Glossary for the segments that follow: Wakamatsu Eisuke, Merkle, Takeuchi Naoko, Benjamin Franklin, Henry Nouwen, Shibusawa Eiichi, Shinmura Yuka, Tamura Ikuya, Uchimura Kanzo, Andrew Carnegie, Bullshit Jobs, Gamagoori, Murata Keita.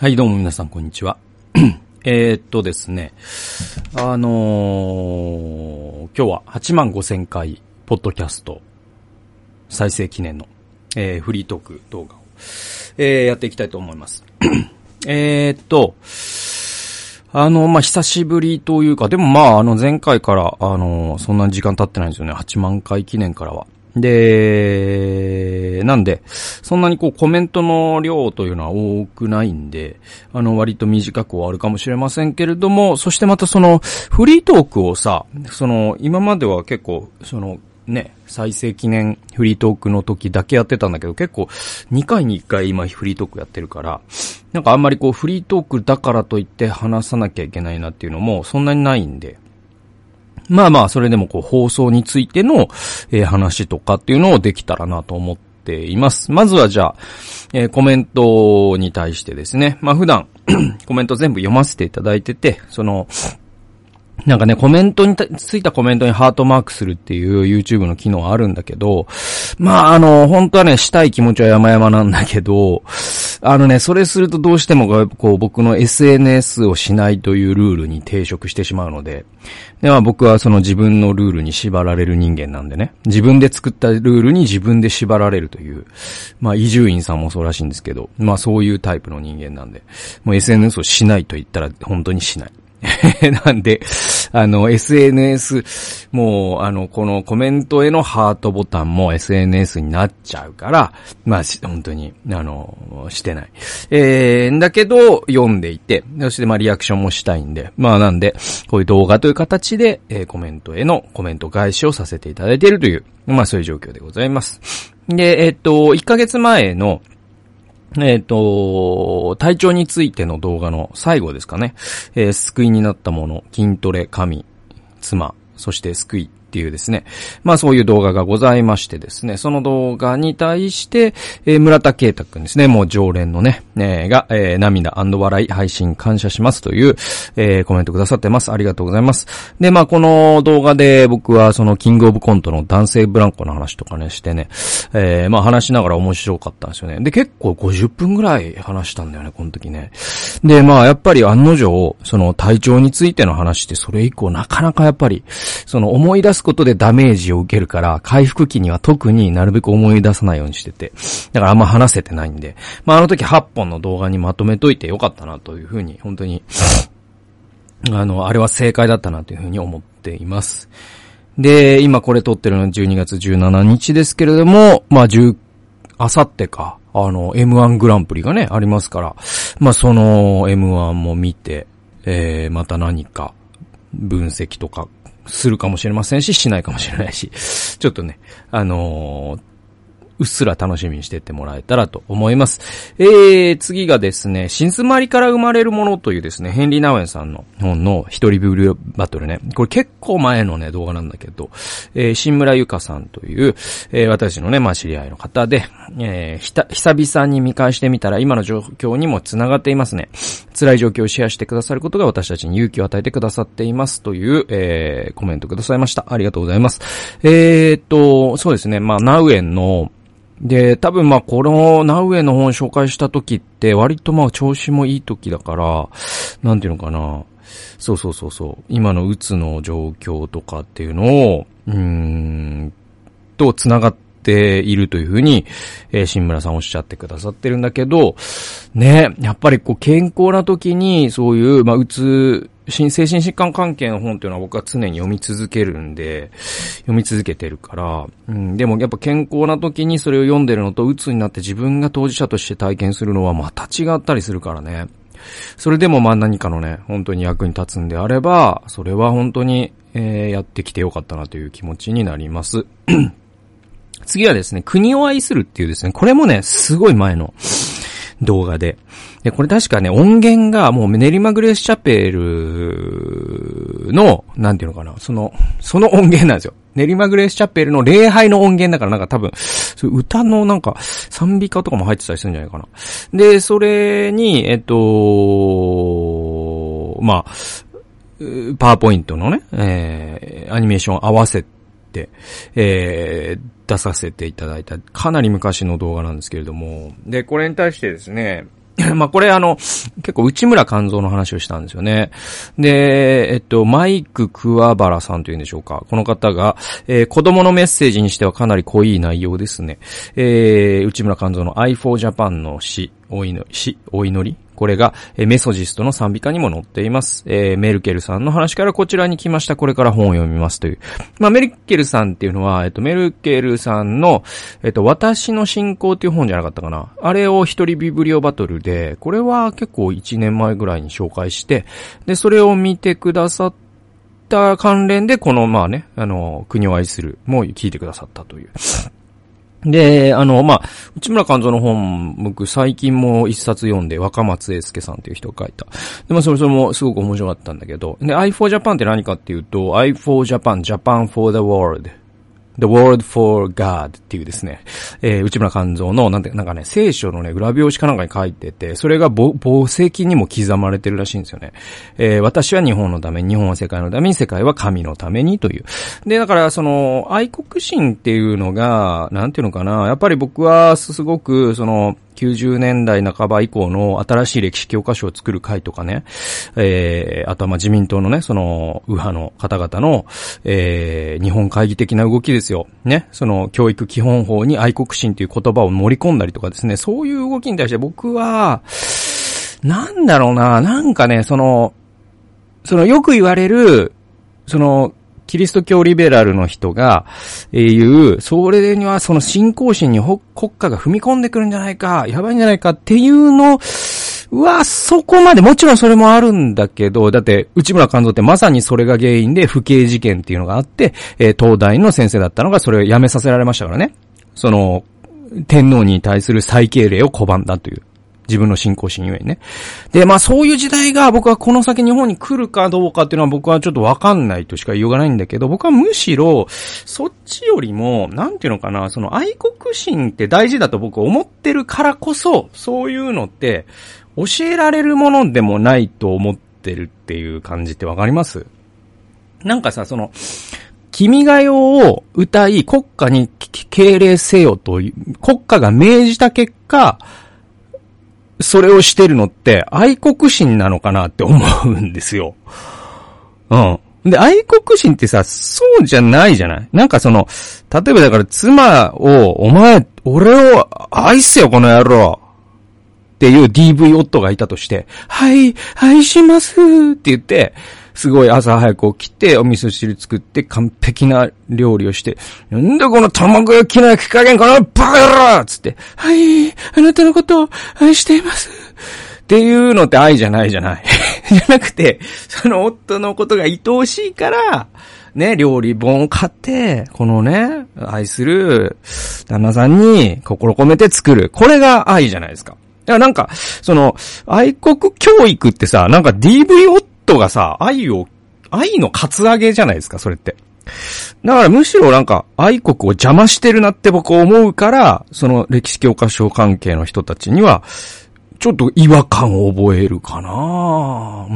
はい、どうも皆さん、こんにちは。ですね、今日は85,000回、ポッドキャスト、再生記念の、フリートーク動画を、やっていきたいと思います。久しぶりというか、でも前回から、そんなに時間経ってないんですよね、8万回記念からは。で、なんで、そんなにコメントの量というのは多くないんで、割と短く終わるかもしれませんけれども、そしてまたフリートークをさ、今までは結構、再生記念フリートークの時だけやってたんだけど、結構、2回に1回今フリートークやってるから、あんまりフリートークだからといって話さなきゃいけないなっていうのも、そんなにないんで、それでも放送についての、話とかっていうのをできたらなと思っています。まずはじゃあ、コメントに対してですね。普段コメント全部読ませていただいてて、コメントについたコメントにハートマークするっていう YouTube の機能あるんだけど、本当はね、したい気持ちは山々なんだけど、それするとどうしても、僕の SNS をしないというルールに抵触してしまうので、で、僕は自分のルールに縛られる人間なんでね、自分で作ったルールに自分で縛られるという、伊集院さんもそうらしいんですけど、そういうタイプの人間なんで、もう SNS をしないと言ったら本当にしない。なんで、SNS、もう、このコメントへのハートボタンも SNS になっちゃうから、本当に、してない。だけど、読んでいて、そして、リアクションもしたいんで、なんで、こういう動画という形で、コメントへのコメント返しをさせていただいているという、そういう状況でございます。で、1ヶ月前の、体調についての動画の最後ですかね。救いになったもの、筋トレ、神、妻、そして救いっていうですね。そういう動画がございましてですね。その動画に対して、村田圭太くんですね。もう常連のね、が、涙&笑い配信感謝しますという、コメントくださってます。ありがとうございます。で、この動画で僕はキングオブコントの男性ブランコの話とかね、してね、話しながら面白かったんですよね。で、結構50分ぐらい話したんだよね、この時ね。で、やっぱり案の定、体調についての話ってそれ以降なかなかやっぱり、思い出すことでダメージを受けるから、回復期には特になるべく思い出さないようにしてて、だからあんま話せてないんで、あの時8本の動画にまとめといてよかったなというふうに、本当に、あれは正解だったなというふうに思っています。で、今これ撮ってるの12月17日ですけれども、あさってか、M1 グランプリがね、ありますから、その M1 も見て、また何か分析とか、するかもしれませんし、しないかもしれないし、ちょっとね、うっすら楽しみにしてってもらえたらと思います。次がですね、真珠まりから生まれるものというですね、ヘンリー・ナウエンさんの本の一人ビデオバトルね。これ結構前のね、動画なんだけど、新村ゆかさんという、私のね、知り合いの方で、久々に見返してみたら今の状況にも繋がっていますね。辛い状況をシェアしてくださることが私たちに勇気を与えてくださっていますという、コメントくださいました。ありがとうございます。そうですね、ナウエンので、多分このナウエの本紹介した時って割と調子もいい時だから、なんていうのかな。そう。今のうつの状況とかっていうのを、繋がっているというふうに、新村さんおっしゃってくださってるんだけど、ね、やっぱり健康な時にそういう、うつ、精神疾患関係の本というのは僕は常に読み続けてるから、でもやっぱ健康な時にそれを読んでるのと鬱になって自分が当事者として体験するのはまた違ったりするからね。それでも何かのね、本当に役に立つんであれば、それは本当に、やってきてよかったなという気持ちになります。次はですね、国を愛するっていうですね、これもね、すごい前の動画で。で、これ確かね、音源がもう練馬グレースチャペルの、なんていうのかな、その音源なんですよ。練馬グレースチャペルの礼拝の音源だから多分、歌の賛美歌とかも入ってたりするんじゃないかな。で、それに、パワーポイントのね、アニメーション合わせて、出させていただいたかなり昔の動画なんですけれども、でこれに対してですね、まあ、これ結構内村勘三の話をしたんですよね。で、マイク桑原さんというんでしょうか。この方が、子供のメッセージにしてはかなり濃い内容ですね。内村勘三の I for Japan の詩、お祈り。これがメソジストの賛美歌にも載っています。メルケルさんの話からこちらに来ました。これから本を読みますという。まあ、メルケルさんっていうのは、メルケルさんの、私の信仰っていう本じゃなかったかな。あれを一人ビブリオバトルで、これは結構1年前ぐらいに紹介して、で、それを見てくださった関連で、この、まあね、国を愛するも聞いてくださったという。で、まあ、内村勘三の本、僕、最近も一冊読んで、若松英介さんという人が書いた。で、まあ、それもすごく面白かったんだけど、で、I for Japan って何かっていうと、I for Japan, Japan for the world, the world for God っていうですね、内村勘三の、なんかね、聖書のね、裏表紙かなんかに書いてて、それが墓石にも刻まれてるらしいんですよね。私は日本のために、日本は世界のために、世界は神のためにという。で、だから、その、愛国心っていうのが、なんていうのかな、やっぱり僕はすごく、その、90年代半ば以降の新しい歴史教科書を作る会とかね、あとはまあ自民党のね、その、右派の方々の、日本会議的な動きですよ。ね、その、教育基本法に愛国心という言葉を盛り込んだりとかですね、そういう動きに対して僕は、なんだろうな、なんかね、そのよく言われる、その、キリスト教リベラルの人が言う、それにはその信仰心に国家が踏み込んでくるんじゃないか、やばいんじゃないかっていうのは、そこまで、もちろんそれもあるんだけど、だって内村勘三ってまさにそれが原因で不敬事件っていうのがあって、東大の先生だったのがそれを辞めさせられましたからね。その、天皇に対する再敬礼を拒んだという。自分の信仰心ゆえにね。で、まあそういう時代が僕はこの先日本に来るかどうかっていうのは僕はちょっとわかんないとしか言いようがないんだけど、僕はむしろそっちよりも、なんていうのかな、その愛国心って大事だと僕思ってるからこそ、そういうのって教えられるものでもないと思ってるっていう感じってわかります？なんかさ、その、君が代を歌い国家に敬礼せよという、国家が命じた結果、それをしてるのって愛国心なのかなって思うんですよ。うん。で、愛国心ってさ、そうじゃないじゃない？なんかその、例えばだから妻を、お前、俺を愛せよこの野郎っていう DV 夫がいたとして、はい、愛しますって言って、すごい朝早く起きて、お味噌汁作って完璧な料理をして、なんだこの卵焼きの焼き加減このバカ野郎つって、はい、あなたのことを愛しています。っていうのって愛じゃないじゃない。じゃなくて、その夫のことが愛おしいから、ね、料理本を買って、このね、愛する旦那さんに心込めて作る。これが愛じゃないですか。だからなんか、その、愛国教育ってさ、なんか DV 夫がさ、愛のカツアゲじゃないですか、それって。だからむしろなんか、愛国を邪魔してるなって僕思うから、その歴史教科書関係の人たちには、ちょっと違和感を覚えるかな。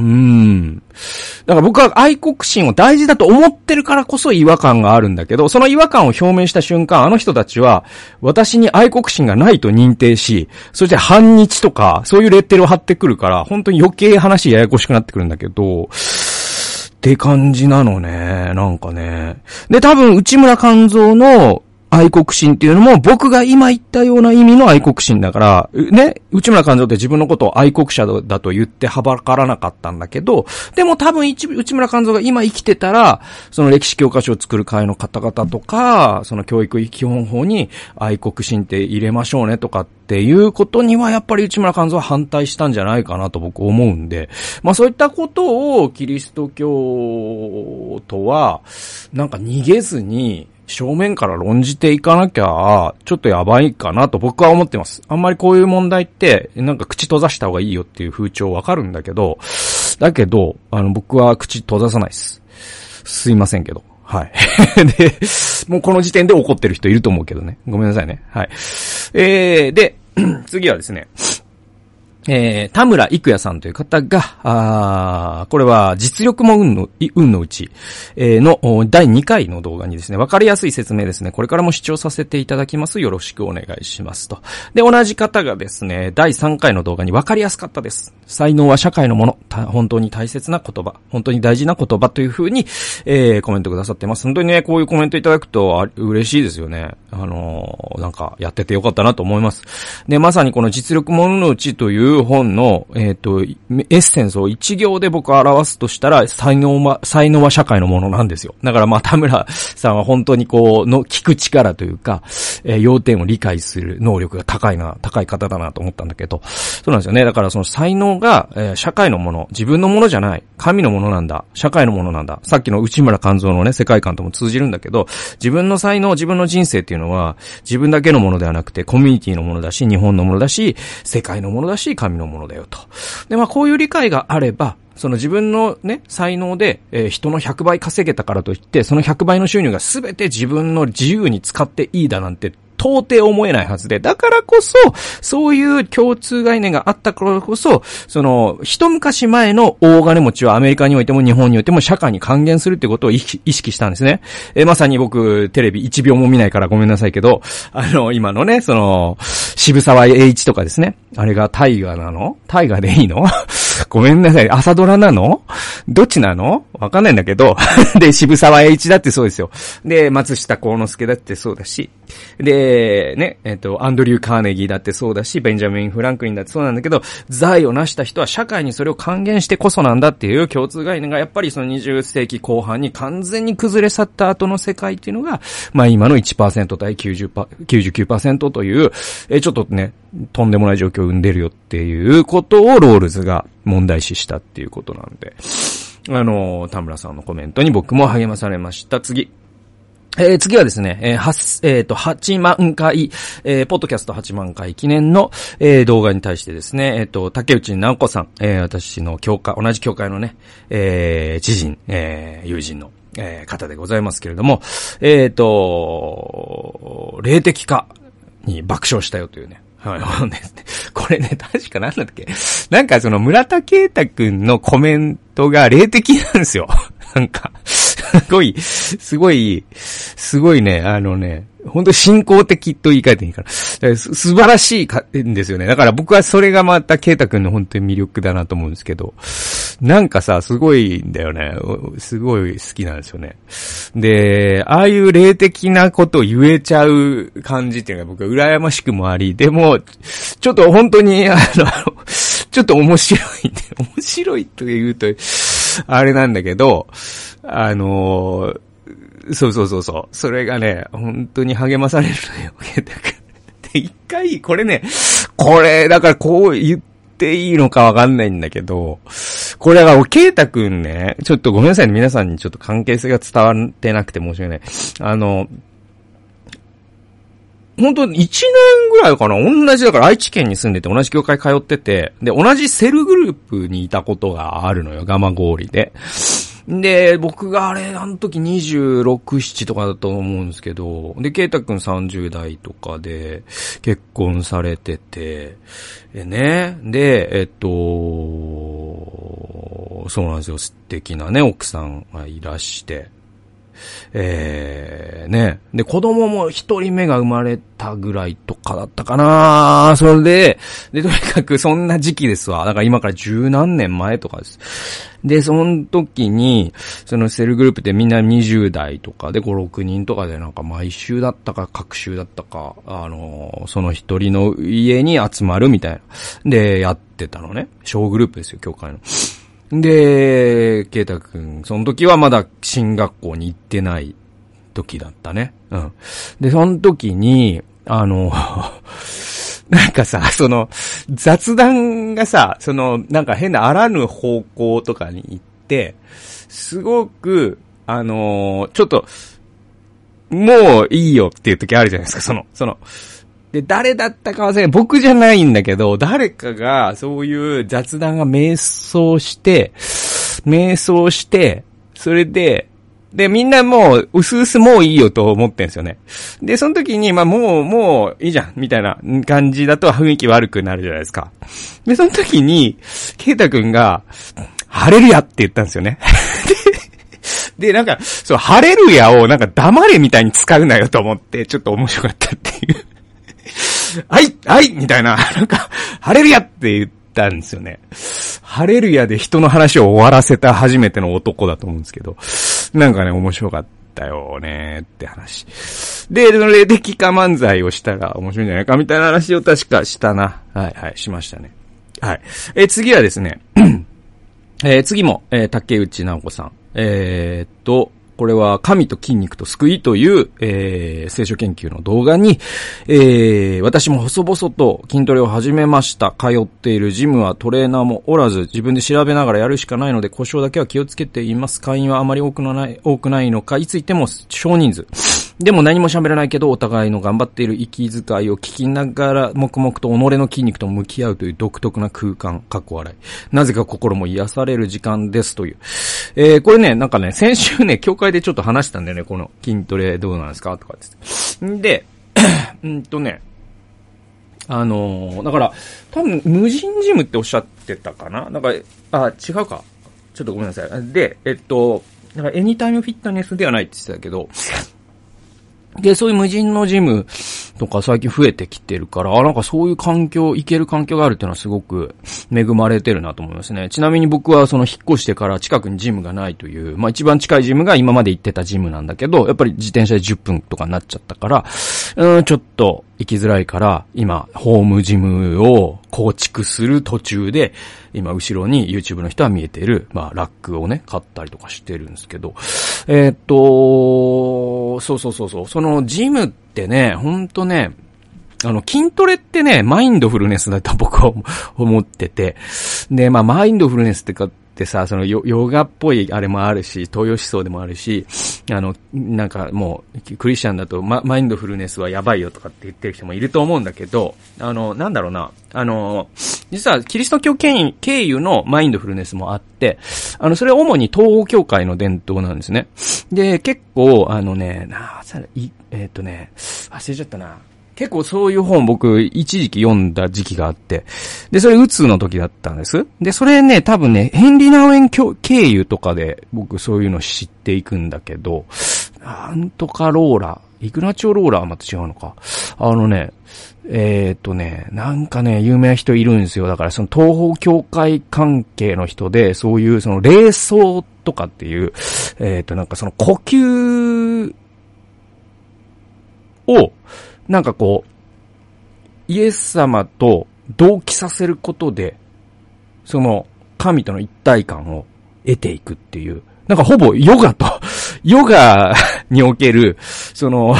だから僕は愛国心を大事だと思ってるからこそ違和感があるんだけど、その違和感を表明した瞬間、あの人たちは私に愛国心がないと認定し、そして反日とかそういうレッテルを貼ってくるから、本当に余計話ややこしくなってくるんだけど、って感じなのね。なんかね。で、多分内村勘三の愛国心っていうのも僕が今言ったような意味の愛国心だから、ね、内村勘三って自分のことを愛国者だと言ってはばからなかったんだけど、でも多分内村勘三が今生きてたら、その歴史教科書を作る会の方々とか、その教育基本法に愛国心って入れましょうねとかっていうことにはやっぱり内村勘三は反対したんじゃないかなと僕思うんで、まあそういったことをキリスト教とは、なんか逃げずに、正面から論じていかなきゃ、ちょっとやばいかなと僕は思ってます。あんまりこういう問題って、なんか口閉ざした方がいいよっていう風潮わかるんだけど、僕は口閉ざさないです。すいませんけど。はい。で、もうこの時点で怒ってる人いると思うけどね。ごめんなさいね。はい。で、次はですね、田村育也さんという方が、これは実力も運のうち、の第2回の動画にですね、わかりやすい説明ですね、これからも視聴させていただきます。よろしくお願いしますと。で、同じ方がですね、第3回の動画にわかりやすかったです。才能は社会のもの、本当に大切な言葉、本当に大事な言葉というふうに、コメントくださってます。本当にね、こういうコメントいただくと嬉しいですよね。なんかやっててよかったなと思います。で、まさにこの実力も運のうちという本の、エッセンスを一行で僕は表すとしたら、才能は社会のものなんですよ。だからまあ、田村さんは本当にこう、聞く力というか、要点を理解する能力が高い方だなと思ったんだけど、そうなんですよね。だからその才能が、社会のもの、自分のものじゃない、神のものなんだ、社会のものなんだ、さっきの内村勘三のね、世界観とも通じるんだけど、自分の才能、自分の人生っていうのは、自分だけのものではなくて、コミュニティのものだし、日本のものだし、世界のものだし、神のものだよと。で、まあこういう理解があれば、その自分のね、才能で、人の100倍稼げたからといって、その100倍の収入が全て自分の自由に使っていいだなんて、到底思えないはずで、だからこそ、そういう共通概念があったからこそ、その、一昔前の大金持ちはアメリカにおいても日本においても社会に還元するってことを意識したんですね。まさに僕、テレビ1秒も見ないからごめんなさいけど、今のね、その、渋沢栄一とかですね。あれが大河なの？大河でいいの？ごめんなさい。朝ドラなの？どっちなの？わかんないんだけど。で、渋沢栄一だってそうですよ。で、松下幸之助だってそうだし。で、ね、アンドリュー・カーネギーだってそうだし、ベンジャミン・フランクリンだってそうなんだけど、財を成した人は社会にそれを還元してこそなんだっていう共通概念が、やっぱりその20世紀後半に完全に崩れ去った後の世界っていうのが、まあ今の 1% 対 99% という、ちょっとね、とんでもない状況を生んでるよっていうことをロールズが問題視したっていうことなんで、田村さんのコメントに僕も励まされました。次。次はですね、8万回、ポッドキャスト8万回記念の、動画に対してですね、竹内直子さん、私の同じ教会のね、知人、友人の、方でございますけれども、霊的化に爆笑したよというね、はい、これね、確かなんだっけ？なんかその村田圭太くんのコメントが霊的なんですよ。なんか、すごいね、本当に信仰的と言い換えていいから。素晴らしいんですよね。だから僕はそれがまた圭太くんの本当に魅力だなと思うんですけど、なんかさ、すごいんだよね。すごい好きなんですよね。で、ああいう霊的なことを言えちゃう感じっていうのが僕は羨ましくもあり、でも、ちょっと本当に、ちょっと面白いと言うと、あれなんだけど、そう。それがね、本当に励まされるのよ。で、一回、これ、だからこう言っていいのかわかんないんだけど、これは、ケイタくんね、ちょっとごめんなさいね、皆さんにちょっと関係性が伝わってなくて申し訳ない。本当に1年ぐらいかな、同じだから愛知県に住んでて同じ教会通ってて、で、同じセルグループにいたことがあるのよ、ガマゴーリで。で、僕があの時26、7とかだと思うんですけど、で、ケイタくん30代とかで結婚されてて、ね、で、そうなんですよ、素敵なね、奥さんがいらして、ね、で、子供も一人目が生まれたぐらいとかだったかな。それで、とにかくそんな時期ですわ。だから今から十何年前とかです。で、その時に、そのセルグループでみんな20代とかで5、6人とかでなんか毎週だったか、各週だったか、その一人の家に集まるみたいな。で、やってたのね。小グループですよ、教会の。で、ケイタくん、その時はまだ進学校に行ってない時だったね。うん。で、その時に、なんかさ、その、雑談がさ、その、なんか変なあらぬ方向とかに行って、すごく、ちょっと、もういいよっていう時あるじゃないですか、その、で、誰だったか忘れない。僕じゃないんだけど、誰かが、そういう雑談が迷走して、それで、で、みんなもう、うすうすもういいよと思ってんすよね。で、その時に、まあ、もういいじゃん、みたいな感じだと雰囲気悪くなるじゃないですか。で、その時に、ケイタくんが、ハレルヤって言ったんですよね。で、なんか、そう、ハレルヤをなんか黙れみたいに使うなよと思って、ちょっと面白かったっていう。はいみたいな、なんか、ハレルヤって言ったんですよね。ハレルヤで人の話を終わらせた初めての男だと思うんですけど、なんかね、面白かったよねって話。で、霊的化漫才をしたら面白いんじゃないかみたいな話を確かしたな。はい、しましたね。はい。次はですね、次も、竹内直子さん。これは神と筋肉と救いという、聖書研究の動画に、私も細々と筋トレを始めました。通っているジムはトレーナーもおらず、自分で調べながらやるしかないので、故障だけは気をつけています。会員はあまり多くないのか、いついても少人数。でも何も喋らないけど、お互いの頑張っている息遣いを聞きながら、黙々と己の筋肉と向き合うという独特な空間、かっこ笑い。なぜか心も癒される時間ですという。これね、なんかね、先週ね、教会でちょっと話したんだよね、この筋トレどうなんですかとかです。で、ね、だから、多分、無人ジムっておっしゃってたかななんか、違うか。ちょっとごめんなさい。で、なんかエニタイムフィットネスではないって言ってたけど、で、そういう無人のジムとか最近増えてきてるから、なんかそういう環境、行ける環境があるっていうのはすごく恵まれてるなと思いますね。ちなみに僕はその引っ越してから近くにジムがないという、まあ一番近いジムが今まで行ってたジムなんだけど、やっぱり自転車で10分とかになっちゃったから、ちょっと行きづらいから、今、ホームジムを構築する途中で、今後ろに YouTube の人は見えている、まあラックをね、買ったりとかしてるんですけど、そう、そのジムってね、ほんとね、筋トレってね、マインドフルネスだと僕は思ってて、で、まあマインドフルネスってかってさ、そのヨガっぽいあれもあるし、東洋思想でもあるし、なんかもう、クリスチャンだとマインドフルネスはやばいよとかって言ってる人もいると思うんだけど、なんだろうな、実はキリスト教経由のマインドフルネスもあって、それは主に東欧教会の伝統なんですね。で、結構、忘れちゃったな。結構そういう本僕一時期読んだ時期があって。で、それうつの時だったんです。で、それね、多分ね、ヘンリー・ナウエン経由とかで僕そういうの知っていくんだけど、なんとかローラ、イグナチオローラはまた違うのか。なんかね、有名な人いるんですよ。だからその東方教会関係の人で、そういうその霊操とかっていう、なんかその呼吸を、なんかこう、イエス様と同期させることで、その神との一体感を得ていくっていう、なんかほぼヨガにおける、その、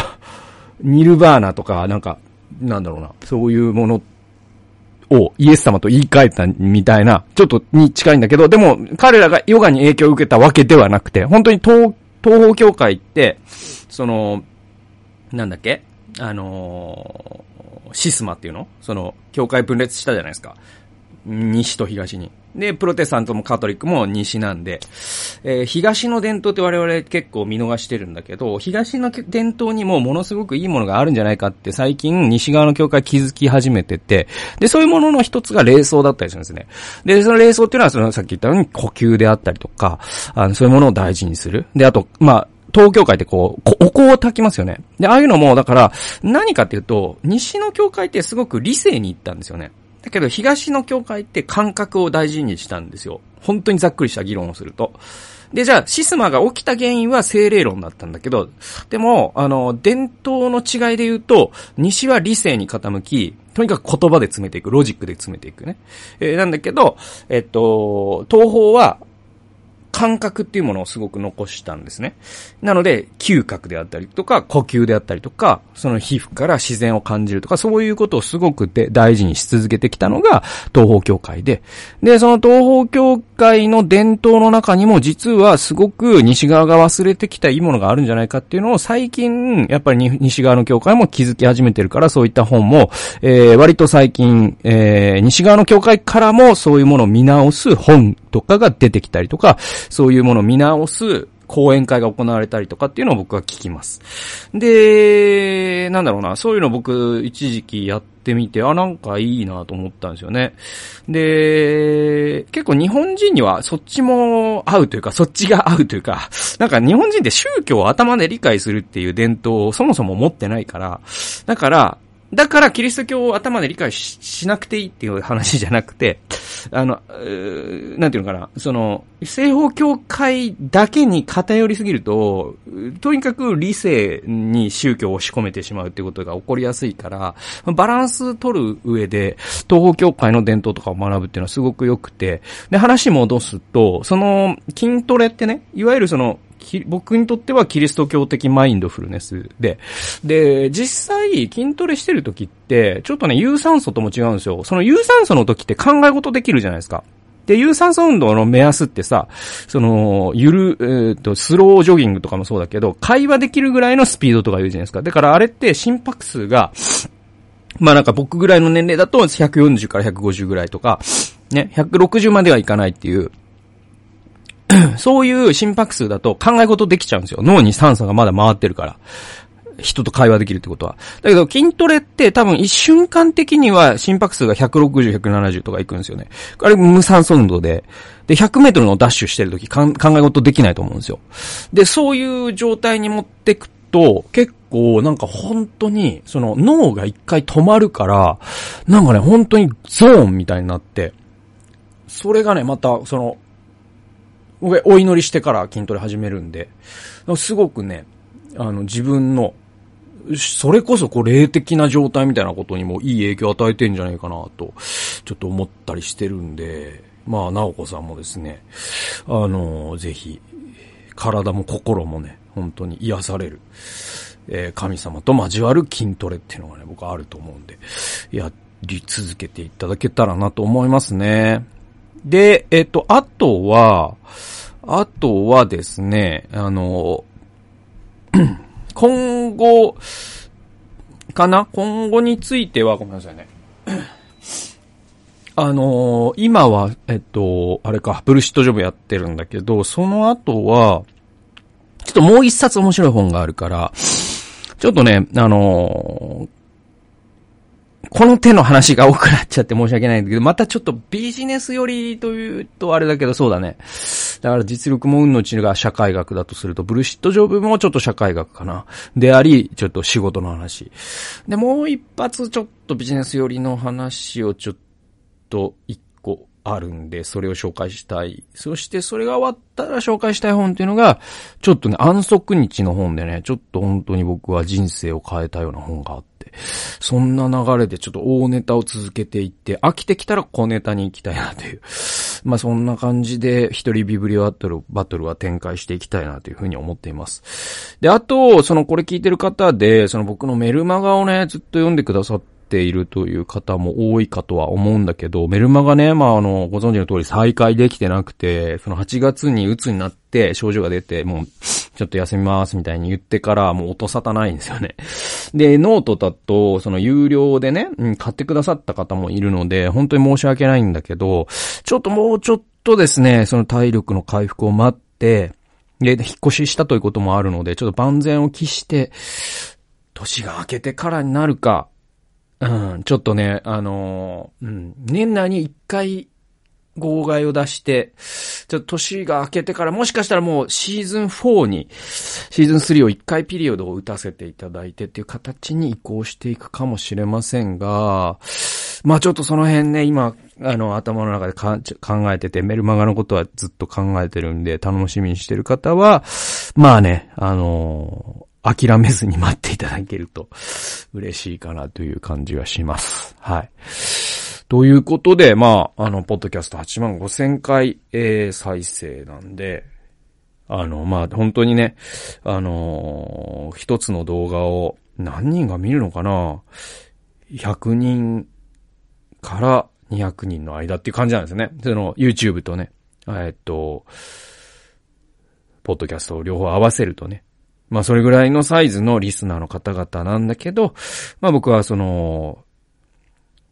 ニルバーナとか、なんか、なんだろうな、そういうものをイエス様と言い換えたみたいな、ちょっとに近いんだけど、でも彼らがヨガに影響を受けたわけではなくて、本当に東方教会って、その、なんだっけシスマっていうのその、教会分裂したじゃないですか。西と東に。で、プロテスタントもカトリックも西なんで、東の伝統って我々結構見逃してるんだけど、東の伝統にもものすごくいいものがあるんじゃないかって最近西側の教会気づき始めてて、で、そういうものの一つが霊操だったりするんですね。で、その霊操っていうのはそのさっき言ったように呼吸であったりとか、そういうものを大事にする。で、あと、まあ、東教会ってこう、お香を焚きますよね。で、ああいうのも、だから、何かっていうと、西の教会ってすごく理性に行ったんですよね。だけど、東の教会って感覚を大事にしたんですよ。本当にざっくりした議論をすると。で、じゃあ、シスマが起きた原因は精霊論だったんだけど、でも、伝統の違いで言うと、西は理性に傾き、とにかく言葉で詰めていく、ロジックで詰めていくね。なんだけど、東方は、感覚っていうものをすごく残したんですね。なので、嗅覚であったりとか、呼吸であったりとか、その皮膚から自然を感じるとか、そういうことをすごく大事にし続けてきたのが、東方教会で。で、その東方教会の伝統の中にも、実はすごく西側が忘れてきたいいものがあるんじゃないかっていうのを、最近、やっぱり西側の教会も気づき始めてるから、そういった本も、割と最近、西側の教会からもそういうものを見直す本とかが出てきたりとか、そういうものを見直す講演会が行われたりとかっていうのを僕は聞きます。で、なんだろうな、そういうの僕一時期やってみて、あ、なんかいいなと思ったんですよね。で、結構日本人にはそっちも合うというか、そっちが合うというか、なんか日本人って宗教を頭で理解するっていう伝統をそもそも持ってないから、だからキリスト教を頭で理解 しなくていいっていう話じゃなくて、なんていうのかな、その西方教会だけに偏りすぎると、とにかく理性に宗教を押し込めてしまうっていうことが起こりやすいから、バランス取る上で東方教会の伝統とかを学ぶっていうのはすごく良くて、で話戻すと、その筋トレってね、いわゆるその僕にとってはキリスト教的マインドフルネスで、実際筋トレしてる時って、ちょっとね、有酸素とも違うんですよ。その有酸素の時って考え事できるじゃないですか。で、有酸素運動の目安ってさ、その、スロージョギングとかもそうだけど、会話できるぐらいのスピードとか言うじゃないですか。だからあれって心拍数が、まあなんか僕ぐらいの年齢だと140から150ぐらいとか、ね、160まではいかないっていう。そういう心拍数だと考え事できちゃうんですよ。脳に酸素がまだ回ってるから。人と会話できるってことは。だけど筋トレって多分一瞬間的には心拍数が160、170とかいくんですよね。あれ無酸素運動で。で、100メートルのダッシュしてるとき考え事できないと思うんですよ。で、そういう状態に持ってくと結構なんか本当にその脳が一回止まるから、なんかね本当にゾーンみたいになって、それがねまたその僕お祈りしてから筋トレ始めるんで、すごくね、自分の、それこそこう霊的な状態みたいなことにもいい影響を与えてんじゃないかなと、ちょっと思ったりしてるんで、まあ、なおこさんもですね、ぜひ、体も心もね、本当に癒される、神様と交わる筋トレっていうのがね、僕はあると思うんで、やり続けていただけたらなと思いますね。で、あとはですね、今後については、ごめんなさいね。今は、ブルシットジョブやってるんだけど、その後は、ちょっともう一冊面白い本があるから、ちょっとね、この手の話が多くなっちゃって申し訳ないんだけど、またちょっとビジネス寄りというとあれだけど、そうだね。だから実力も運のうちが社会学だとすると、ブルシットジョブもちょっと社会学かな。であり、ちょっと仕事の話。で、もう一発ちょっとビジネス寄りの話をちょっと一個あるんで、それを紹介したい。そしてそれが終わったら紹介したい本っていうのが、ちょっとね、安息日の本でね、ちょっと本当に僕は人生を変えたような本があって、そんな流れでちょっと大ネタを続けていって、飽きてきたら小ネタに行きたいなという。まあ、そんな感じで一人ビブリバトルは展開していきたいなというふうに思っています。で、あと、そのこれ聞いてる方で、その僕のメルマガをね、ずっと読んでくださっているという方も多いかとは思うんだけど、メルマガね、まあ、ご存知の通り再開できてなくて、その8月に鬱になって症状が出て、もう、ちょっと休みますみたいに言ってからもう音沙汰ないんですよね。で、ノートだとその有料でね、買ってくださった方もいるので本当に申し訳ないんだけど、ちょっともうちょっとですね、その体力の回復を待って、で、引っ越ししたということもあるので、ちょっと万全を期して、年が明けてからになるか、ちょっとね、年内に一回、号外を出して、ちょっと年が明けてからもしかしたらもうシーズン4に、シーズン3を1回ピリオドを打たせていただいてっていう形に移行していくかもしれませんが、まあちょっとその辺ね、今、頭の中で考えてて、メルマガのことはずっと考えてるんで、楽しみにしてる方は、まあね、諦めずに待っていただけると嬉しいかなという感じはします。はい。ということで、まあ、ポッドキャスト85,000回、再生なんで、まあ、本当にね、一つの動画を何人が見るのかな？ 100 人から200人の間っていう感じなんですね。その、YouTube とね、ポッドキャストを両方合わせるとね、まあ、それぐらいのサイズのリスナーの方々なんだけど、まあ、僕はその、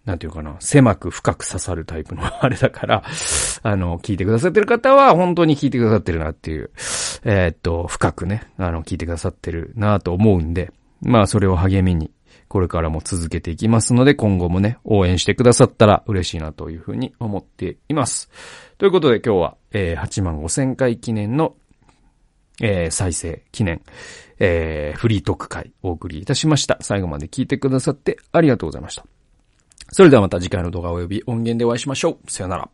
なんていうかな、狭く深く刺さるタイプのあれだから、聞いてくださってる方は本当に聞いてくださってるなっていう、深くね、聞いてくださってるなと思うんで、まあそれを励みに、これからも続けていきますので、今後もね、応援してくださったら嬉しいなというふうに思っています。ということで今日は、85,000 回記念の、再生記念、フリートーク会お送りいたしました。最後まで聞いてくださってありがとうございました。それではまた次回の動画及び音源でお会いしましょう。さよなら。